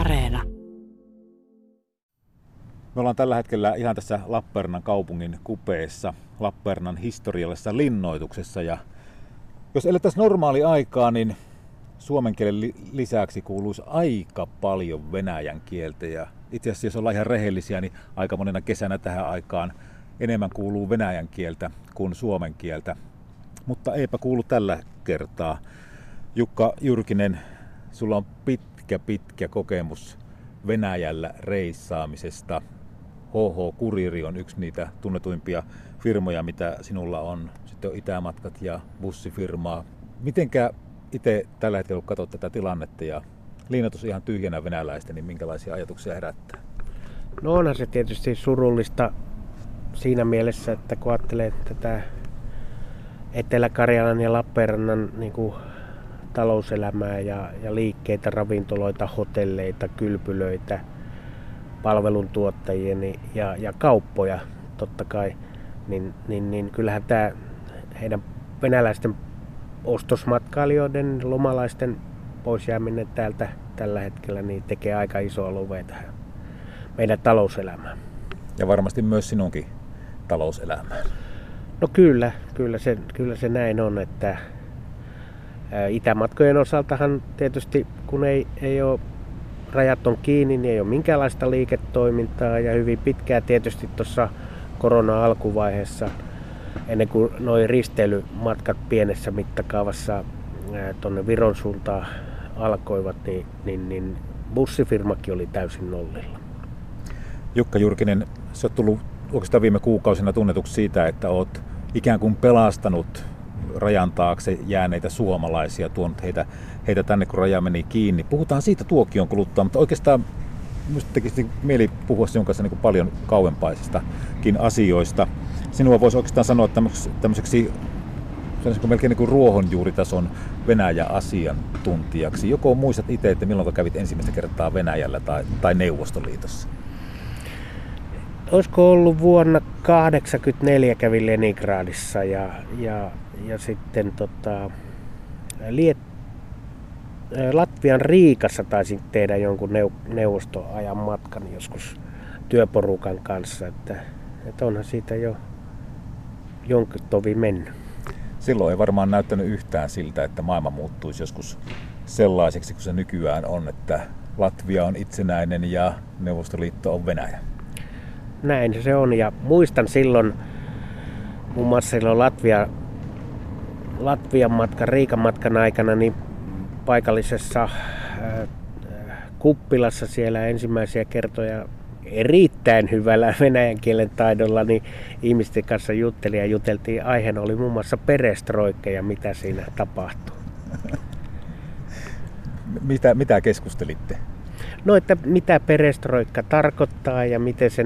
Areena. Me ollaan tällä hetkellä ihan tässä Lappeenrannan kaupungin kupeessa, Lappeenrannan historiallisessa linnoituksessa. Ja jos elettäisiin normaali aikaa, niin suomen kielen lisäksi kuuluisi aika paljon venäjän kieltä. Ja itse asiassa, jos ollaan ihan rehellisiä, niin aika monena kesänä tähän aikaan enemmän kuuluu venäjän kieltä kuin suomen kieltä. Mutta eipä kuulu tällä kertaa. Jukka Jyrkinen, sulla on pitkä kokemus Venäjällä reissaamisesta. HH Kuriiri on yksi niitä tunnetuimpia firmoja, mitä sinulla on. Sitten on Itämatkat ja bussifirmaa. Mitenkä itse tällä hetkellä, kun katsot tätä tilannetta ja linnoitus ihan tyhjänä venäläistä, niin minkälaisia ajatuksia herättää? No onhan se tietysti surullista siinä mielessä, että kun ajattelee tätä Etelä-Karjalan ja Lappeenrannan niin kuin talouselämää ja liikkeitä, ravintoloita, hotelleita, kylpylöitä, palveluntuottajia ja kauppoja totta kai, niin kyllähän tämä heidän venäläisten ostosmatkailijoiden, lomalaisten pois jääminen täältä tällä hetkellä niin tekee aika isoa luvea tähän meidän talouselämään. Ja varmasti myös sinunkin talouselämään. No kyllä se näin on, että Itämatkojen osaltahan tietysti, kun ei ole, rajat on kiinni, niin ei ole minkäänlaista liiketoimintaa ja hyvin pitkään tietysti tuossa korona-alkuvaiheessa, ennen kuin nuo risteilymatkat pienessä mittakaavassa tuonne Viron suuntaan alkoivat, niin bussifirmakin oli täysin nollilla. Jukka Jyrkinen, sä oot tullut oikeastaan viime kuukausina tunnetuksi siitä, että oot ikään kuin pelastanut rajan taakse jääneitä suomalaisia, tuonut heitä tänne, kun raja meni kiinni. Puhutaan siitä tuokion kuluttua, mutta oikeastaan minusta tekisi mieli puhua sinun kanssa niin paljon kauempaisistakin asioista. Sinua voisi oikeastaan sanoa tämmöiseksi melkein niin kuin ruohonjuuritason Venäjä-asiantuntijaksi. Joko muistat itse, että milloin kävit ensimmäistä kertaa Venäjällä tai Neuvostoliitossa? Olisiko ollut vuonna 1984 kävin Leningradissa ja sitten Latvian Riikassa taisin tehdä jonkun neuvostoajan matkan joskus työporukan kanssa, että onhan siitä jo jonkin tovi mennyt. Silloin ei varmaan näyttänyt yhtään siltä, että maailma muuttuisi joskus sellaiseksi kuin se nykyään on, että Latvia on itsenäinen ja Neuvostoliitto on Venäjä. Näin se on, ja muistan silloin muun muassa silloin Latvian matkan, Riikan matkan aikana, niin paikallisessa kuppilassa siellä ensimmäisiä kertoja erittäin hyvällä venäjän kielen taidolla, niin ihmisten kanssa juteltiin. Aiheena oli muun muassa perestroikka ja mitä siinä tapahtui. Mitä keskustelitte? No, että mitä perestroikka tarkoittaa ja miten se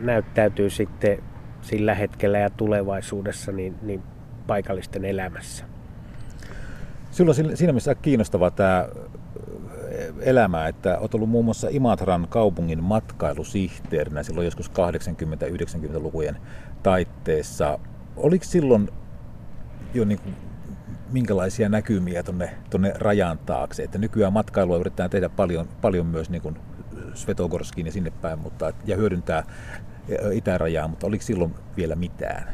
näyttäytyy sitten sillä hetkellä ja tulevaisuudessa niin paikallisten elämässä. Sulla on siinä mielessä kiinnostava tämä elämä, että olet ollut muun muassa Imatran kaupungin matkailusihteerinä silloin joskus 80-90-lukujen taitteessa. Oliko silloin jo niin kuin minkälaisia näkymiä tuonne rajan taakse? Että nykyään matkailua yritetään tehdä paljon myös niin kuin Svetogorskin ja sinne päin ja hyödyntää itärajaa, mutta oliko silloin vielä mitään?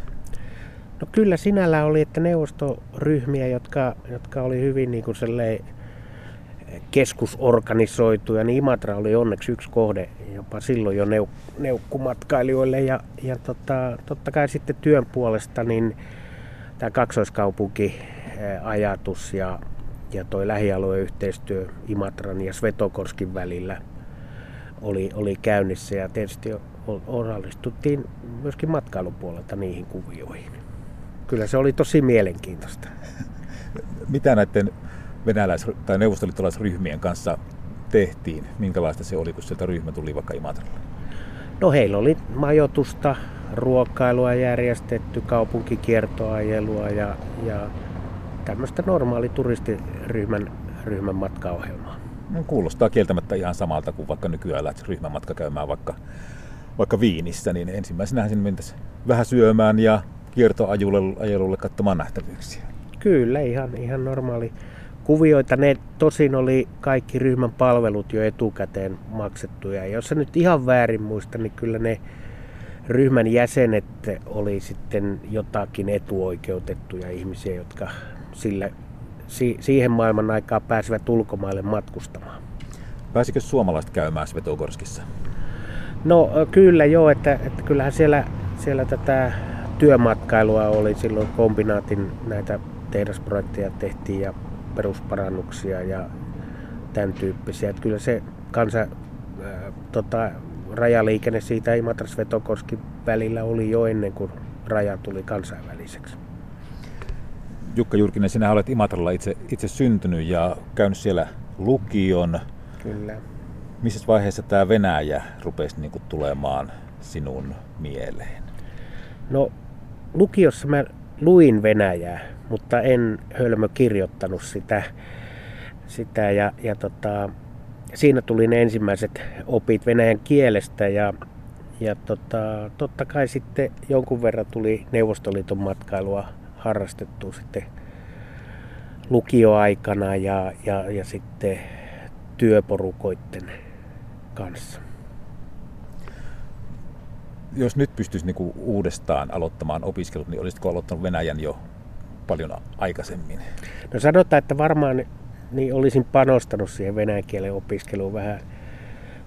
No kyllä sinällä oli, että neuvostoryhmiä, jotka oli hyvin niin kuin keskusorganisoituja, niin Imatra oli onneksi yksi kohde jopa silloin jo neukkumatkailijoille. Ja totta kai sitten työn puolesta niin tämä kaksoiskaupunki ajatus ja toi lähialueyhteistyö Imatran ja Svetogorskin välillä oli käynnissä, ja tietysti osallistuttiin myöskin matkailupuolelta niihin kuvioihin. Kyllä se oli tosi mielenkiintoista. Mitä näiden venäläis- tai neuvostoliittolaisryhmien kanssa tehtiin? Minkälaista se oli, kun sieltä ryhmä tuli vaikka Imatralle? No heillä oli majoitusta, ruokailua järjestetty, kaupunkikiertoajelua ja tämmöistä normaali turistiryhmän matkaohjelmaa. No, kuulostaa kieltämättä ihan samalta kuin vaikka nykyään lähtisi ryhmämatka käymään vaikka Viinissä, niin ensimmäisenähän sinne mentäisiin vähän syömään ja kiertoajelulle katsomaan nähtävyyksiä. Kyllä, ihan normaali kuvioita. Ne tosin oli kaikki ryhmän palvelut jo etukäteen maksettuja. Jos en nyt ihan väärin muista, niin kyllä ne ryhmän jäsenet oli sitten jotakin etuoikeutettuja ihmisiä, jotka siihen maailman aikaa pääsivät ulkomaille matkustamaan. Pääsikö suomalaiset käymään Svetogorskissa? No kyllä joo, että kyllähän siellä tätä työmatkailua oli silloin, kombinaatin näitä tehdasprojekteja tehtiin ja perusparannuksia ja tämän tyyppisiä. Että kyllä se rajaliikenne siitä Imatra-Svetogorskin välillä oli jo ennen kuin raja tuli kansainväliseksi. Jukka Jyrkinen, sinä olet Imatralla itse syntynyt ja käynyt siellä lukion. Kyllä. Missä vaiheessa tämä Venäjä rupesi niin kuin tulemaan sinun mieleen? No, lukiossa mä luin venäjää, mutta en hölmökirjoittanut sitä ja siinä tuli ne ensimmäiset opit venäjän kielestä ja totta kai sitten jonkun verran tuli Neuvostoliiton matkailua harrastettua sitten lukioaikana ja sitten työporukoitten kanssa. Jos nyt pystyisi niinku uudestaan aloittamaan opiskelut, niin olisitko aloittanut venäjän jo paljon aikaisemmin? No sanotaan, että varmaan niin olisin panostanut siihen venäjän kielen opiskeluun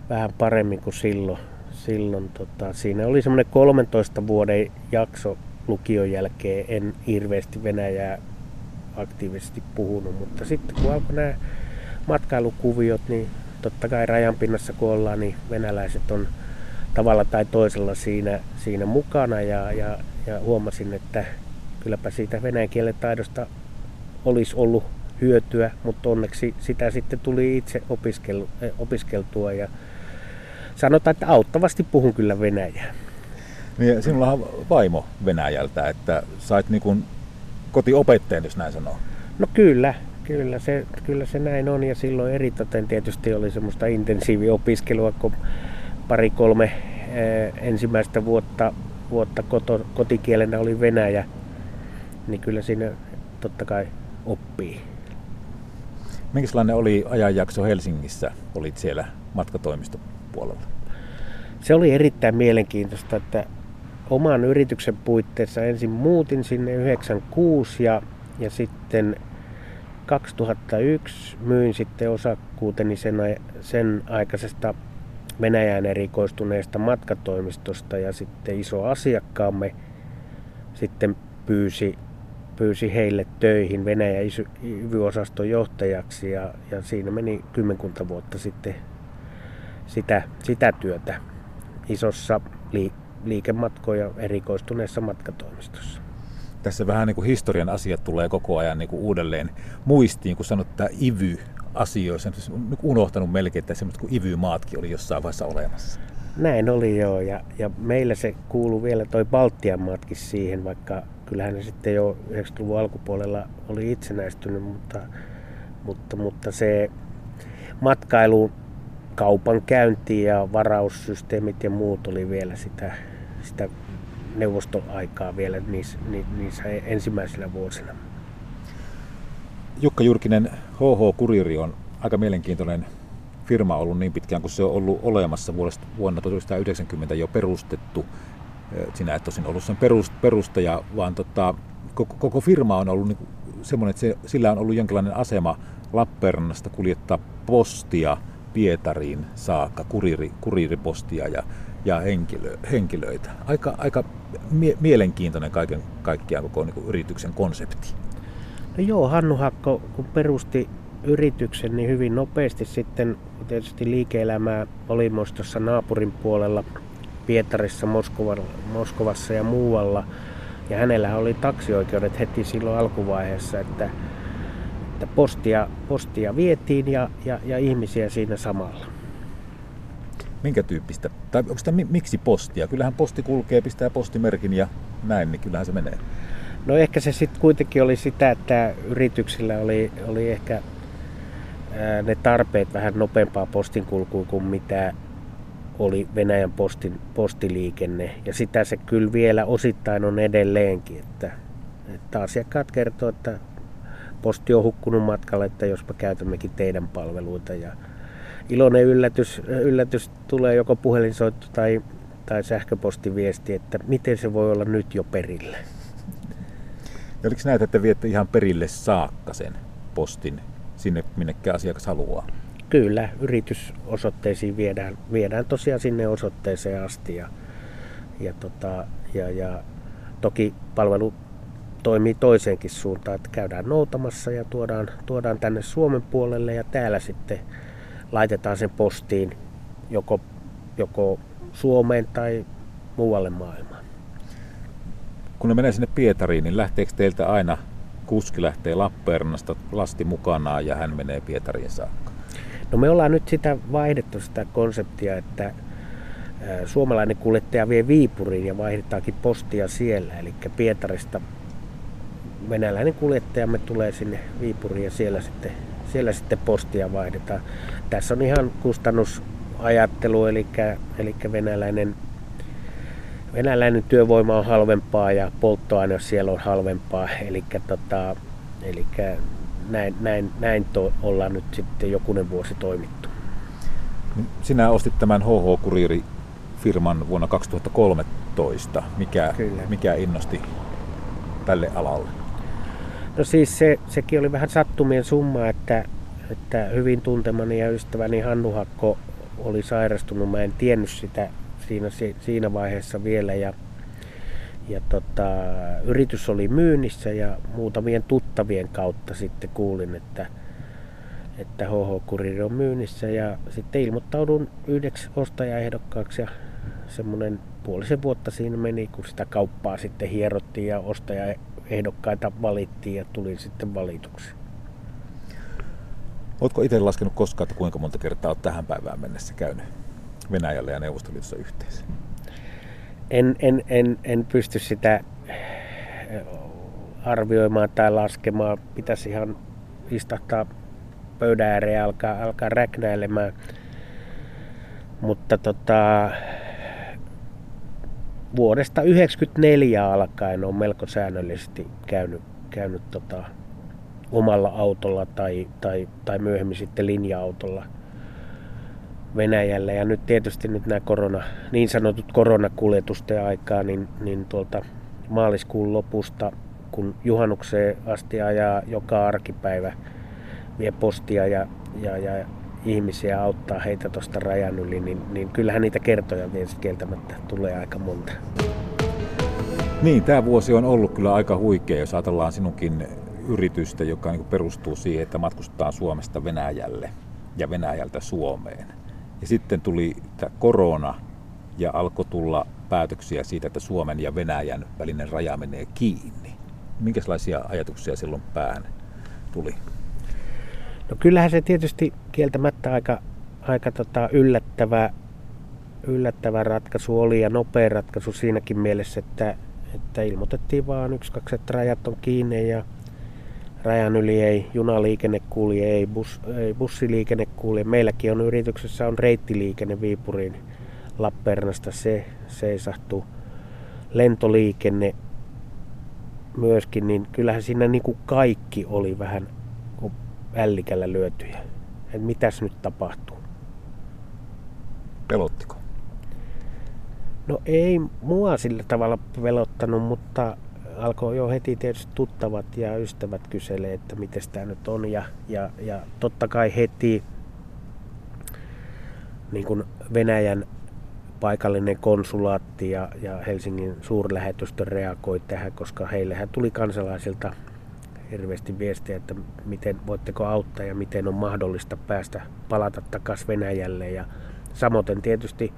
vähän paremmin kuin silloin. Silloin siinä oli semmoinen 13 vuoden jakso lukion jälkeen. En hirveästi venäjää aktiivisesti puhunut, mutta sitten kun alkoi nämä matkailukuviot, niin totta kai rajanpinnassa kun ollaan, niin venäläiset on tavalla tai toisella siinä mukana ja huomasin, että kylläpä siitä venäjän kielen taidosta olisi ollut hyötyä, mutta onneksi sitä sitten tuli itse opiskeltua ja sanotaan, että auttavasti puhun kyllä venäjää. Niin, sinulla on vaimo Venäjältä, että sait niin kuin kotiopettajan, jos näin sanoo. No kyllä se näin on ja silloin eritoten tietysti oli semmoista intensiiviopiskelua, kun pari-kolme ensimmäistä vuotta kotikielenä oli venäjä, niin kyllä siinä totta kai oppii. Minkälainen oli ajanjakso Helsingissä? Olit siellä matkatoimistopuolella? Se oli erittäin mielenkiintoista, että oman yrityksen puitteissa ensin muutin sinne 1996 ja sitten 2001 myin sitten osakkuuteni sen aikaisesta Venäjään erikoistuneesta matkatoimistosta ja sitten iso asiakkaamme sitten pyysi heille töihin Venäjän YVY-osaston johtajaksi ja siinä meni kymmenkunta vuotta sitten sitä työtä isossa liikematkoja erikoistuneessa matkatoimistossa. Tässä vähän niin kuin historian asiat tulee koko ajan niin kuin uudelleen muistiin, kun sanot tämä IVY. Asioissa. Olen unohtanut melkein, että semmoiset kuin IVY-maatkin oli jossain vaiheessa olemassa. Näin oli joo, ja meillä se kuului vielä toi Baltian maatkin siihen, vaikka kyllähän ne sitten jo 90-luvun alkupuolella oli itsenäistynyt, mutta se matkailu, kaupan käynti ja varaussysteemit ja muut oli vielä sitä neuvostoaikaa vielä niissä ensimmäisillä vuosina. Jukka Jyrkinen, HH Kuriiri on aika mielenkiintoinen firma ollut niin pitkään, kun se on ollut olemassa vuonna 1990 jo perustettu. Sinä et tosin ollut sen perustaja, vaan koko firma on ollut niin semmoinen, että sillä on ollut jonkinlainen asema Lappeenrannasta kuljettaa postia Pietariin saakka, kuriiripostia ja henkilöitä. Aika mielenkiintoinen kaiken kaikkiaan koko niin kuin yrityksen konsepti. No joo, Hannu Hakko, kun perusti yrityksen, niin hyvin nopeasti sitten tietysti liike-elämää oli myös tuossa naapurin puolella, Pietarissa, Moskovassa ja muualla. Ja hänellä oli taksioikeudet heti silloin alkuvaiheessa, että postia vietiin ja ihmisiä siinä samalla. Minkä tyyppistä? Tai onko sitä miksi postia? Kyllähän posti kulkee, pistää postimerkin ja näin, niin kyllähän se menee. No ehkä se sitten kuitenkin oli sitä, että yrityksillä oli ehkä ne tarpeet vähän nopeampaa postinkulkuun kuin mitä oli Venäjän postiliikenne. Ja sitä se kyllä vielä osittain on edelleenkin. Että asiakkaat kertoo, että posti on hukkunut matkalla, että jospa käytämmekin teidän palveluita. Ja iloinen yllätys tulee joko puhelinsoitto tai sähköpostiviesti, että miten se voi olla nyt jo perillä. Ja oliko näitä, että viette ihan perille saakka sen postin sinne, minnekä asiakas haluaa? Kyllä, yritysosoitteisiin viedään tosiaan sinne osoitteeseen asti. Ja toki palvelu toimii toiseenkin suuntaan, että käydään noutamassa ja tuodaan tänne Suomen puolelle ja täällä sitten laitetaan sen postiin joko Suomeen tai muualle maailmaan. Kun ne menee sinne Pietariin, niin lähteekö teiltä aina, kuski lähtee Lappeenrannasta lasti mukanaan ja hän menee Pietariin saakka? No me ollaan nyt sitä vaihdettu sitä konseptia, että suomalainen kuljettaja vie Viipuriin ja vaihdetaankin postia siellä. Eli Pietarista venäläinen kuljettajamme tulee sinne Viipuriin ja siellä sitten postia vaihdetaan. Tässä on ihan kustannusajattelu, eli venäläinen työvoima on halvempaa ja polttoaine siellä on halvempaa. Eli näin ollaan nyt sitten jokunen vuosi toimittu. Sinä ostit tämän HH Kuriiri firman vuonna 2013. Mikä innosti tälle alalle? No siis sekin oli vähän sattumien summa, että hyvin tuntemani ja ystäväni Hannu Hakko oli sairastunut. Mä en tiennyt sitä siinä vaiheessa vielä. Ja yritys oli myynnissä ja muutamien tuttavien kautta sitten kuulin, että HH Kuriiri on myynnissä, ja sitten ilmoittaudun yhdeksi ostajaehdokkaaksi ja semmoinen puolisen vuotta siinä meni, kun sitä kauppaa sitten hierottiin ja ostajaehdokkaita valittiin ja tulin sitten valituksi. Oletko itse laskenut koskaan, että kuinka monta kertaa olet tähän päivään mennessä käynyt Venäjällä ja Neuvostoliitossa yhteensä? En pysty sitä arvioimaan tai laskemaan. Pitäisi ihan istahtaa pöydän ääreen ja alkaa räknäilemään, mutta vuodesta 1994 alkaen on melko säännöllisesti käynyt omalla autolla tai myöhemmin sitten linja-autolla Venäjällä, ja nyt tietysti nyt nämä niin sanotut koronakuljetusten aikaa, niin tuolta maaliskuun lopusta, kun juhannukseen asti ajaa joka arkipäivä, vie postia ja ihmisiä, auttaa heitä tuosta rajan yli, niin kyllähän niitä kertoja tietysti kieltämättä tulee aika monta. Niin, tämä vuosi on ollut kyllä aika huikea, jos ajatellaan sinunkin yritystä, joka niin kuin perustuu siihen, että matkustetaan Suomesta Venäjälle ja Venäjältä Suomeen. Ja sitten tuli tämä korona ja alkoi tulla päätöksiä siitä, että Suomen ja Venäjän välinen raja menee kiinni. Minkälaisia ajatuksia silloin päähän tuli? No kyllähän se tietysti kieltämättä aika yllättävä ratkaisu oli ja nopea ratkaisu siinäkin mielessä, että ilmoitettiin vaan 1-2, että rajat on kiinni ja rajan yli ei junaliikenne kulje, ei bussiliikenne kulje. Meilläkin on yrityksessä on reittiliikenne Viipuriin Lappeenrannasta, se seisahtuu. Lentoliikenne myöskin, niin kyllähän siinä niin kuin kaikki oli vähän ällikällä lyötyjä. Että mitäs nyt tapahtuu? Pelottiko? No ei mua sillä tavalla pelottanut, mutta alkoi jo heti tietysti tuttavat ja ystävät kyselee, että miten tämä nyt on. Ja totta kai heti niin kuin Venäjän paikallinen konsulaatti ja Helsingin suurlähetystö reagoi tähän, koska heillehän tuli kansalaisilta hirveästi viestiä, että miten voitteko auttaa ja miten on mahdollista palata takaisin Venäjälle. Ja samoin tietysti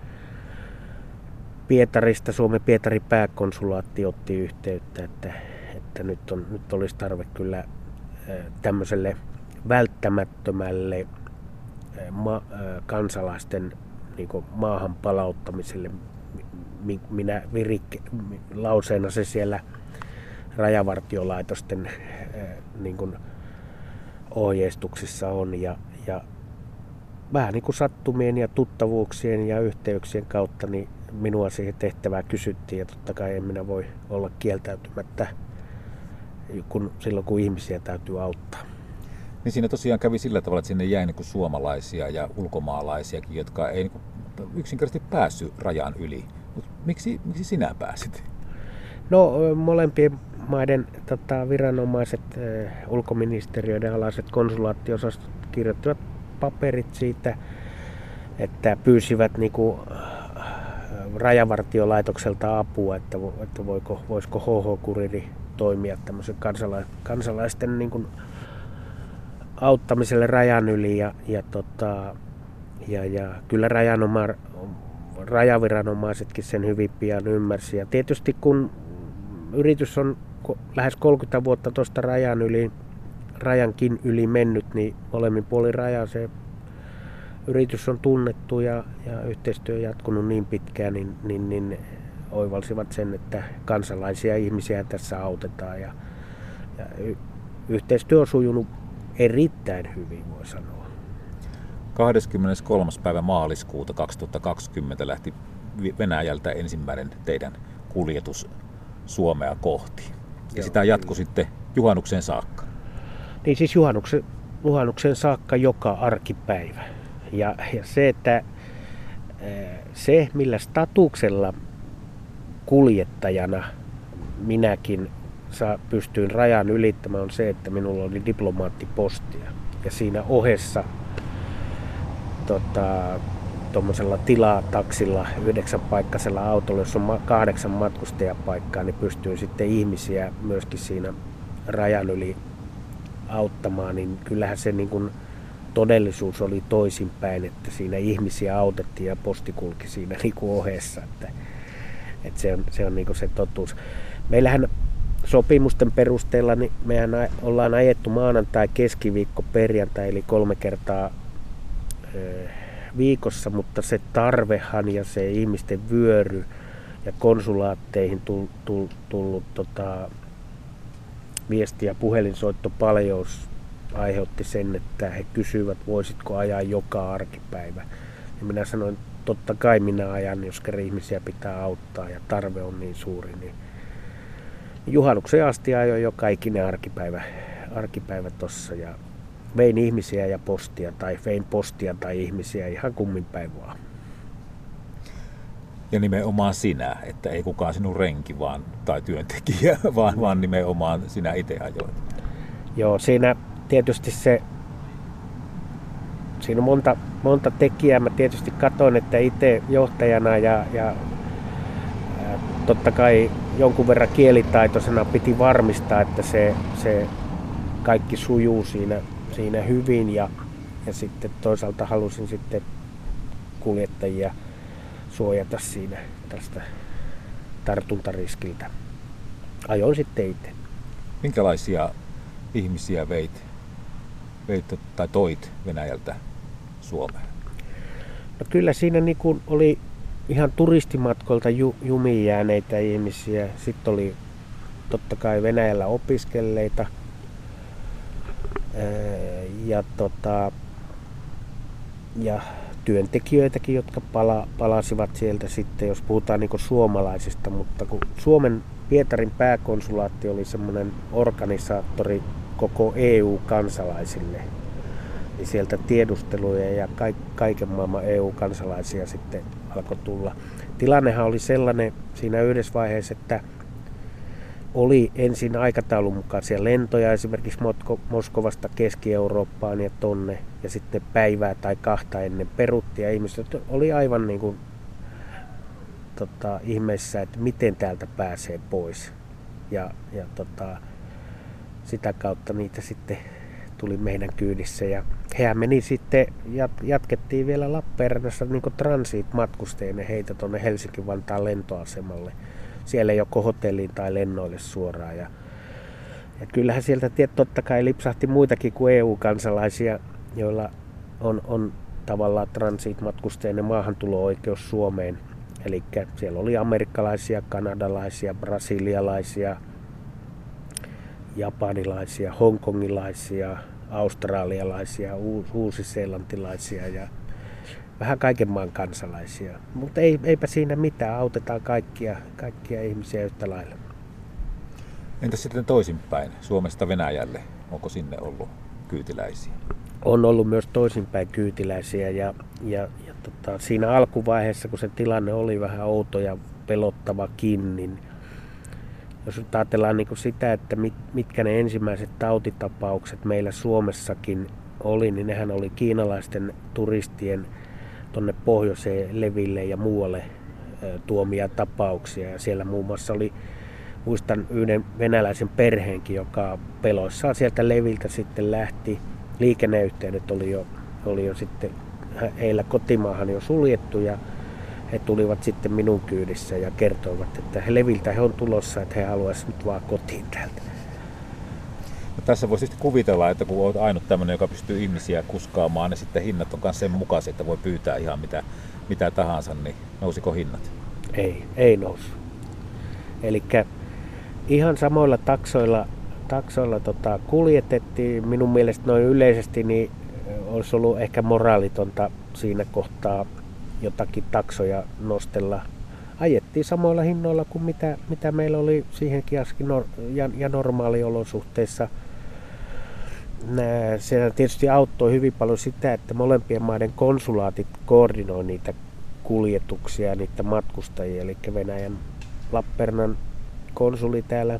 Pietarista Suomen Pietarin pääkonsulaatti otti yhteyttä, että nyt olisi tarve kyllä tämmöiselle välttämättömälle kansalaisten niin kuin maahan palauttamiselle. Minä lauseena se siellä rajavartiolaitosten niin kuin ohjeistuksissa on, ja vähän niin kuin sattumien ja tuttavuuksien ja yhteyksien kautta niin minua siihen tehtävään kysyttiin, ja totta kai en minä voi olla kieltäytymättä silloin kun ihmisiä täytyy auttaa. Niin siinä tosiaan kävi sillä tavalla, että sinne jäi niin kuin suomalaisia ja ulkomaalaisiakin, jotka ei niin kuin yksinkertaisesti päässyt rajan yli. Mutta miksi sinä pääsit? No molempien maiden viranomaiset, ulkoministeriöiden alaiset konsulaattiosastot kirjoittivat paperit siitä, että pyysivät niinku rajavartiolaitokselta apua, että voisiko HH Kuriiri toimia tämmöisen kansalaisten niinku auttamiselle rajan yli ja kyllä rajaviranomaisetkin sen hyvin pian ymmärsi. Ja tietysti kun yritys on lähes 30 vuotta tuosta rajankin yli mennyt, niin molemmin puolin rajaa se yritys on tunnettu ja yhteistyö on jatkunut niin pitkään, niin oivalsivat sen, että kansalaisia ihmisiä tässä autetaan ja yhteistyö on sujunut erittäin hyvin, voi sanoa. 23. päivä maaliskuuta 2020 lähti Venäjältä ensimmäinen teidän kuljetus Suomea kohti. Ja sitä jatkoi sitten juhannukseen saakka. Niin siis juhannukseen saakka joka arkipäivä. Ja se, että se millä statuksella kuljettajana minäkin pystyin rajan ylittämään, on se, että minulla oli diplomaattipostia. Ja siinä ohessa tuommoisella tilataksilla, 9-paikkaisella autolla, jossa on 8 matkustajapaikkaa, niin pystyy sitten ihmisiä myöskin siinä rajan yli auttamaan. Niin kyllähän se niin kuin todellisuus oli toisinpäin, että siinä ihmisiä autettiin ja posti kulki siinä niin kuin ohessa. Että se on niin kuin se totuus. Meillähän sopimusten perusteella niin mehän ollaan ajettu maanantai, keskiviikko, perjantai, eli 3 kertaa viikossa, mutta se tarvehan ja se ihmisten vyöry ja konsulaatteihin tullut viesti- ja puhelinsoittopaljous aiheutti sen, että he kysyivät, voisitko ajaa joka arkipäivä. Ja minä sanoin, että totta kai minä ajan, jos kerran ihmisiä pitää auttaa ja tarve on niin suuri. Niin juhannukseen asti ajoin joka ikinen arkipäivä tossa ja vein ihmisiä ja postia, tai vein postia tai ihmisiä, ihan kummin päin vaan. Ja nimenomaan sinä, että ei kukaan sinun renki vaan, tai työntekijä, vaan nimenomaan sinä itse ajoit. Joo, siinä tietysti siinä on monta tekijää. Mä tietysti katsoin, että itse johtajana ja totta kai jonkun verran kielitaitoisena piti varmistaa, että se kaikki sujuu siinä hyvin ja sitten toisaalta halusin sitten kuljettajia suojata siinä tästä tartuntariskiltä. Ajoin sitten itse. Minkälaisia ihmisiä toit Venäjältä Suomeen? No kyllä siinä niin kuin oli ihan turistimatkoilta jumiin jääneitä ihmisiä. Sitten oli totta kai Venäjällä opiskelleita. Ja työntekijöitäkin, jotka palasivat sieltä sitten, jos puhutaan niin kuin suomalaisista, mutta kun Suomen Pietarin pääkonsulaatti oli semmoinen organisaattori koko EU-kansalaisille, niin sieltä tiedusteluja ja kaiken maailman EU-kansalaisia sitten alkoi tulla. Tilannehan oli sellainen siinä yhdessä vaiheessa, että oli ensin aikataulun mukaisia lentoja esimerkiksi Moskovasta Keski-Eurooppaan ja tonne, ja sitten päivää tai 2 ennen perutti, ja ihmiset oli aivan niin kuin, ihmeessä, että miten täältä pääsee pois. Ja sitä kautta niitä sitten tuli meidän kyydissä, ja hehän meni sitten, jatkettiin vielä Lappeenrannassa niin kuin transit-matkustajien heitä tuonne Helsinki-Vantaan lentoasemalle. Siellä joko hotelliin tai lennoille suoraan. Ja kyllähän sieltä totta kai lipsahti muitakin kuin EU-kansalaisia, joilla on tavallaan transit-matkusteinen maahantulo-oikeus Suomeen. Eli siellä oli amerikkalaisia, kanadalaisia, brasilialaisia, japanilaisia, hongkongilaisia, australialaisia, uusiseelantilaisia ja vähän kaiken maan kansalaisia, mutta eipä siinä mitään, autetaan kaikkia ihmisiä yhtä lailla. Entäs sitten toisinpäin, Suomesta Venäjälle? Onko sinne ollut kyytiläisiä? On ollut myös toisinpäin kyytiläisiä ja siinä alkuvaiheessa, kun se tilanne oli vähän outo ja pelottavakin, niin jos nyt ajatellaan niin kuin sitä, että mitkä ne ensimmäiset tautitapaukset meillä Suomessakin oli, niin nehän oli kiinalaisten turistien tuonne pohjoiseen leville ja muualle tuomia tapauksia. Ja siellä muun muassa oli, muistan yhden venäläisen perheenkin, joka peloissaan sieltä leviltä sitten lähti. Liikenneyhteydet oli jo sitten heillä kotimaahan jo suljettu ja he tulivat sitten minun kyydissä ja kertoivat, että leviltä he on tulossa, että he haluaisivat nyt vaan kotiin täältä. No tässä voi sitten kuvitella, että kun olet ainut tämmöinen, joka pystyy ihmisiä kuskaamaan, niin sitten hinnat on myös sen mukaisia, että voi pyytää ihan mitä tahansa, niin nousiko hinnat? Ei noussut. Elikkä ihan samoilla taksoilla kuljetettiin. Minun mielestä noin yleisesti niin olisi ollut ehkä moraalitonta siinä kohtaa jotakin taksoja nostella. Ajettiin samoilla hinnoilla kuin mitä meillä oli siihen kiaskin ja normaaliolosuhteissa. Se tietysti auttoi hyvin paljon sitä, että molempien maiden konsulaatit koordinoi niitä kuljetuksia ja niitä matkustajia. Eli Venäjän Lappeenrannan konsuli täällä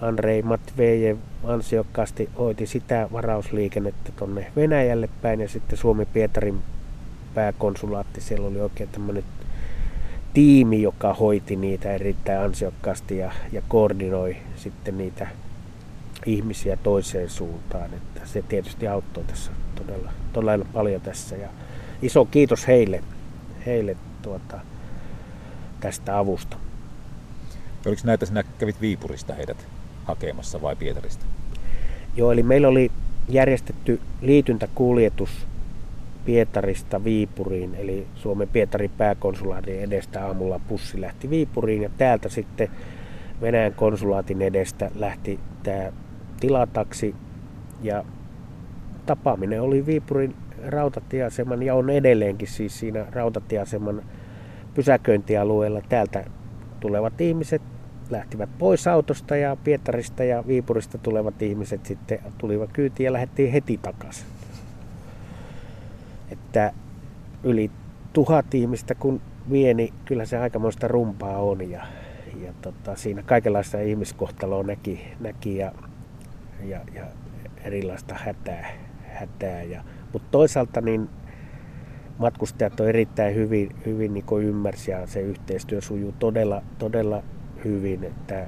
Andrei Matvejev ansiokkaasti hoiti sitä varausliikennettä tuonne Venäjälle päin, ja sitten Suomi-Pietarin pääkonsulaatti, siellä oli oikein tämmöinen tiimi, joka hoiti niitä erittäin ansiokkaasti ja koordinoi sitten niitä ihmisiä toiseen suuntaan. Että se tietysti auttoi tässä todella paljon tässä, ja iso kiitos heille tästä avusta. Oliko näitä, sinä kävit Viipurista heidät hakemassa vai Pietarista? Joo, eli meillä oli järjestetty liityntäkuljetus Pietarista Viipuriin, eli Suomen Pietarin pääkonsulaatin edestä aamulla bussi lähti Viipuriin ja täältä sitten Venäjän konsulaatin edestä lähti tämä tilataksi ja tapaaminen oli Viipurin rautatieaseman ja on edelleenkin siis siinä rautatieaseman pysäköintialueella. Täältä tulevat ihmiset lähtivät pois autosta ja Pietarista ja Viipurista tulevat ihmiset sitten tulivat kyytiin ja lähdettiin heti takaisin. Että yli 1000 ihmistä kun vie, niin kyllä se aikamoista rumpaa on ja siinä kaikenlaista ihmiskohtaloa näki ja erilaista hätää. Mutta toisaalta niin matkustajat on erittäin hyvin niin kuin ymmärsi ja se yhteistyö sujuu todella hyvin, että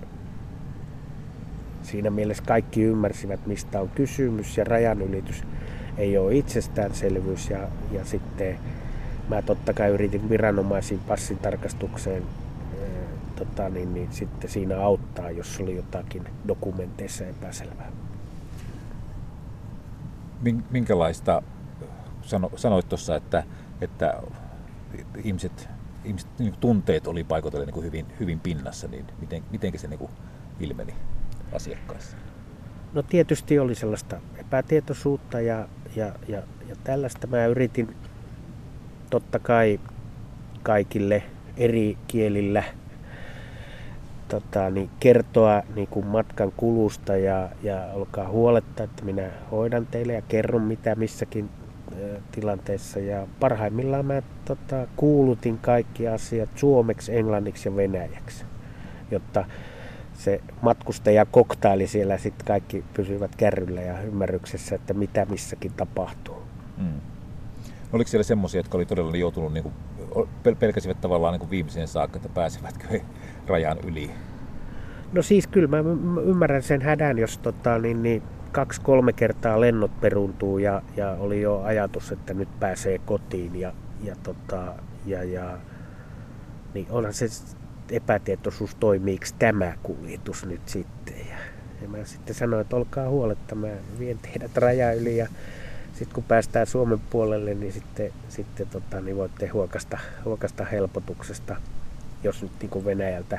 siinä mielessä kaikki ymmärsivät, mistä on kysymys ja rajanylitys ei ole itsestäänselvyys ja sitten mä totta kai yritin viranomaisiin passintarkastukseen niin sitten siinä auttaa, jos oli jotakin dokumenteissa epäselvää. Minkälaista sanoit tuossa, että ihmiset niin tunteet oli paikoitellen niin hyvin pinnassa, niin miten se niin ilmeni asiakkaissa? No tietysti oli sellaista epätietoisuutta ja tällaista. Mä yritin totta kai kaikille eri kielillä kertoa niin kuin matkan kulusta ja olkaa huoletta, että minä hoidan teille ja kerron mitä missäkin tilanteessa. Ja parhaimmillaan mä kuulutin kaikki asiat suomeksi, englanniksi ja venäjäksi, jotta se matkustaja koktaili siellä sitten kaikki pysyvät kärryllä ja ymmärryksessä, että mitä missäkin tapahtuu. Mm. Oliko siellä semmoisia, jotka oli todella joutunut, niin kuin, pelkäsivät tavallaan niin kuin viimeiseen saakka, että pääsevätkö he rajan yli? No siis kyllä mä ymmärrän sen hädän, jos 2-3 kertaa lennot peruuntuu ja oli jo ajatus, että nyt pääsee kotiin ja niin onhan se epätietoisuus, toimiiko tämä kuljetus nyt sitten. Ja mä sitten sanoin, että olkaa huoletta, mä vien teidät rajan yli ja sitten kun päästään Suomen puolelle, niin sitten niin voitte huokasta helpotuksesta, jos nyt niin kuin Venäjältä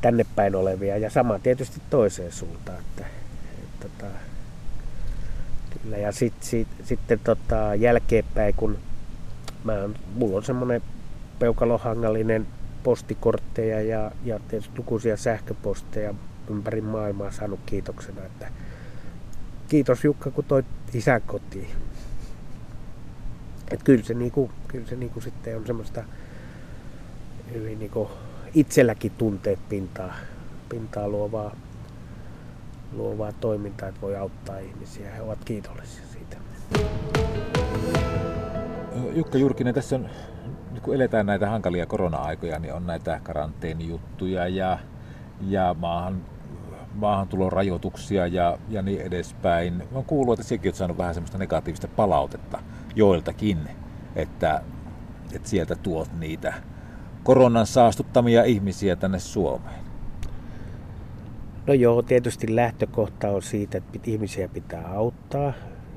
tänne päin olevia ja sama tietysti toiseen suuntaan. Kyllä. Ja sitten jälkeenpäin, kun mulla on semmoinen peukalohangallinen postikortteja ja tietysti lukuisia sähköposteja ympäri maailmaa saanut kiitoksena, että kiitos Jukka, kun toi isän kotiin. Et kyllä se sitten on semmoista hyvin niinku itselläkin tunteet pintaa luovaa toimintaa, että voi auttaa ihmisiä. He ovat kiitollisia siitä. Jukka Jyrkinen, tässä on, kun eletään näitä hankalia korona-aikoja, niin on näitä karanteenijuttuja ja maahantulon rajoituksia ja niin edespäin. Mä oon kuullut, että sekin on saanut vähän semmoista negatiivista palautetta joiltakin, että sieltä tuot niitä koronan saastuttamia ihmisiä tänne Suomeen. No joo, tietysti lähtökohta on siitä, että ihmisiä pitää auttaa.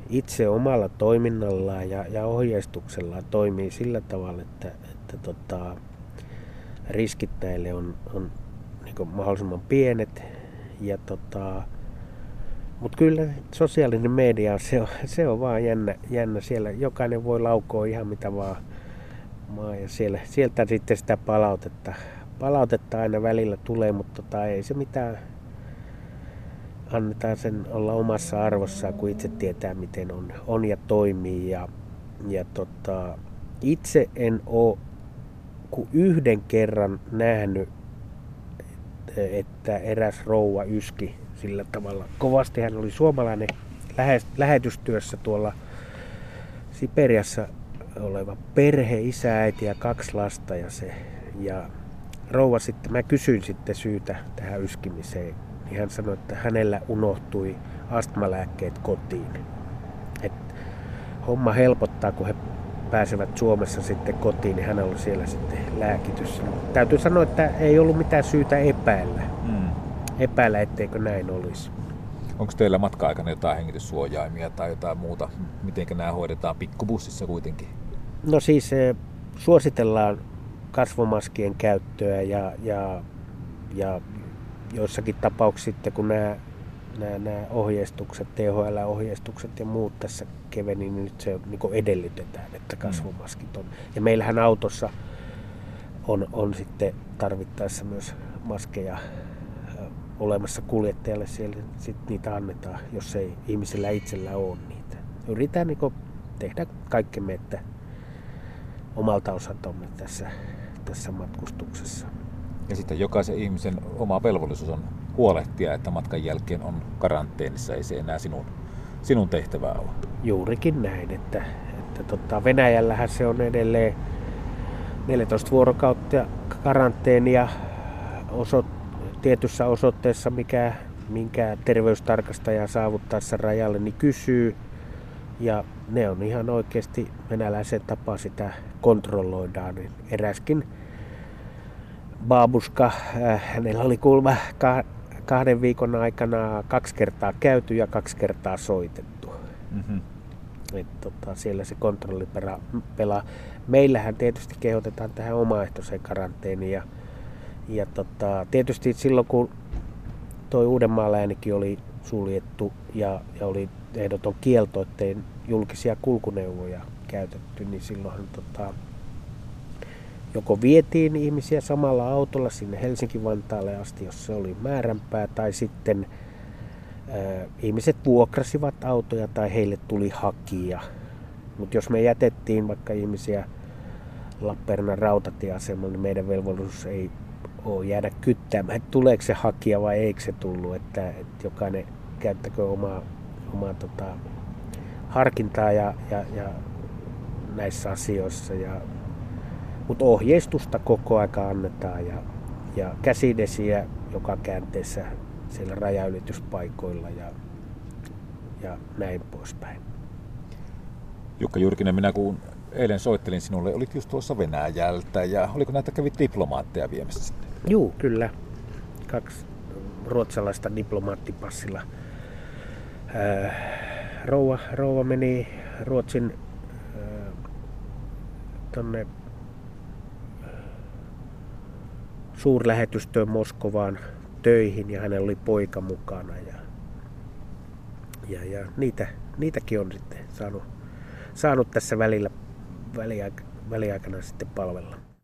Itse omalla toiminnallaan ja ohjeistuksellaan toimii sillä tavalla, että riskittäjille on niin mahdollisimman pienet. Mutta kyllä sosiaalinen media se on vaan jännä. Siellä jokainen voi laukoa ihan mitä vaan. Ja sieltä sitten sitä palautetta aina välillä tulee, mutta ei se mitään. Annetaan sen olla omassa arvossaan, kun itse tietää, miten on ja toimii. Ja itse en ole kuin yhden kerran nähnyt, että eräs rouva yski sillä tavalla. Kovasti hän oli suomalainen lähetystyössä tuolla Siperiassa oleva perhe, isä, äiti ja kaksi lasta. Ja rouva sitten, mä kysyin sitten syytä tähän yskimiseen. Niin hän sanoi, että hänellä unohtui astmalääkkeet kotiin. Et homma helpottaa, kun he pääsevät Suomessa sitten kotiin, niin hänellä oli siellä sitten lääkitys. Täytyy sanoa, että ei ollut mitään syytä epäillä. Epäillä, etteikö näin olisi. Onko teillä matka-aikana jotain hengityssuojaimia tai jotain muuta? Mitenkä nämä hoidetaan pikkubussissa kuitenkin? No siis suositellaan kasvomaskien käyttöä ja joissakin tapauksissa sitten, kun nämä ohjeistukset, THL-ohjeistukset ja muut tässä keveni, niin nyt se niin edellytetään, että kasvomaskit on. Ja meillähän autossa on sitten tarvittaessa myös maskeja olemassa kuljettajalle. Siellä sit niitä annetaan, jos ei ihmisellä itsellä ole niitä. Yritetään niin tehdä kaikkemme, että omalta osaltamme tässä matkustuksessa. Ja sitten jokaisen ihmisen oma velvollisuus on huolehtia, että matkan jälkeen on karanteenissa, ei se enää sinun tehtävää ole. Juurikin näin, että Venäjällähän se on edelleen 14 vuorokautta karanteenia tietyssä osoitteessa, minkä terveystarkastaja saavuttaessa rajalle niin kysyy. Ja ne on ihan oikeasti venäläisen tapa sitä kontrolloidaan. Eräskin baabuska, hänellä oli kuulemma 2 viikon aikana 2 kertaa käyty ja 2 kertaa soitettu. Mm-hmm. Siellä se kontrolli pelaa. Meillähän tietysti kehotetaan tähän omaehtoiseen karanteeniin. Ja tietysti silloin, kun tuo Uudenmaan läänikin oli suljettu ja oli ehdoton kielto, ettei julkisia kulkuneuvoja käytetty, niin silloinhan joko vietiin ihmisiä samalla autolla sinne Helsinki-Vantaalle asti, jos se oli määränpää, tai sitten ihmiset vuokrasivat autoja tai heille tuli hakija. Mutta jos me jätettiin vaikka ihmisiä Lappeenrannan rautatieasemalle, niin meidän velvollisuus ei ole jäädä kyttäämään, että tuleeko se hakija vai eikö se tullut. Että jokainen käyttäkö omaa harkintaa ja näissä asioissa. Mutta ohjeistusta koko aika annetaan ja käsidesiä joka käänteessä siellä rajaylityspaikoilla ja näin poispäin. Jukka Jyrkinen, minä kun eilen soittelin sinulle, olit just tuossa Venäjältä ja oliko näitä kävit diplomaatteja viemässä sitten? Juu, kyllä. 2 ruotsalaista diplomaattipassilla. Rouva meni Ruotsin tonne suurlähetystöön Moskovaan töihin ja hänellä oli poika mukana ja niitäkin on sitten saanut tässä väliaikana sitten palvella.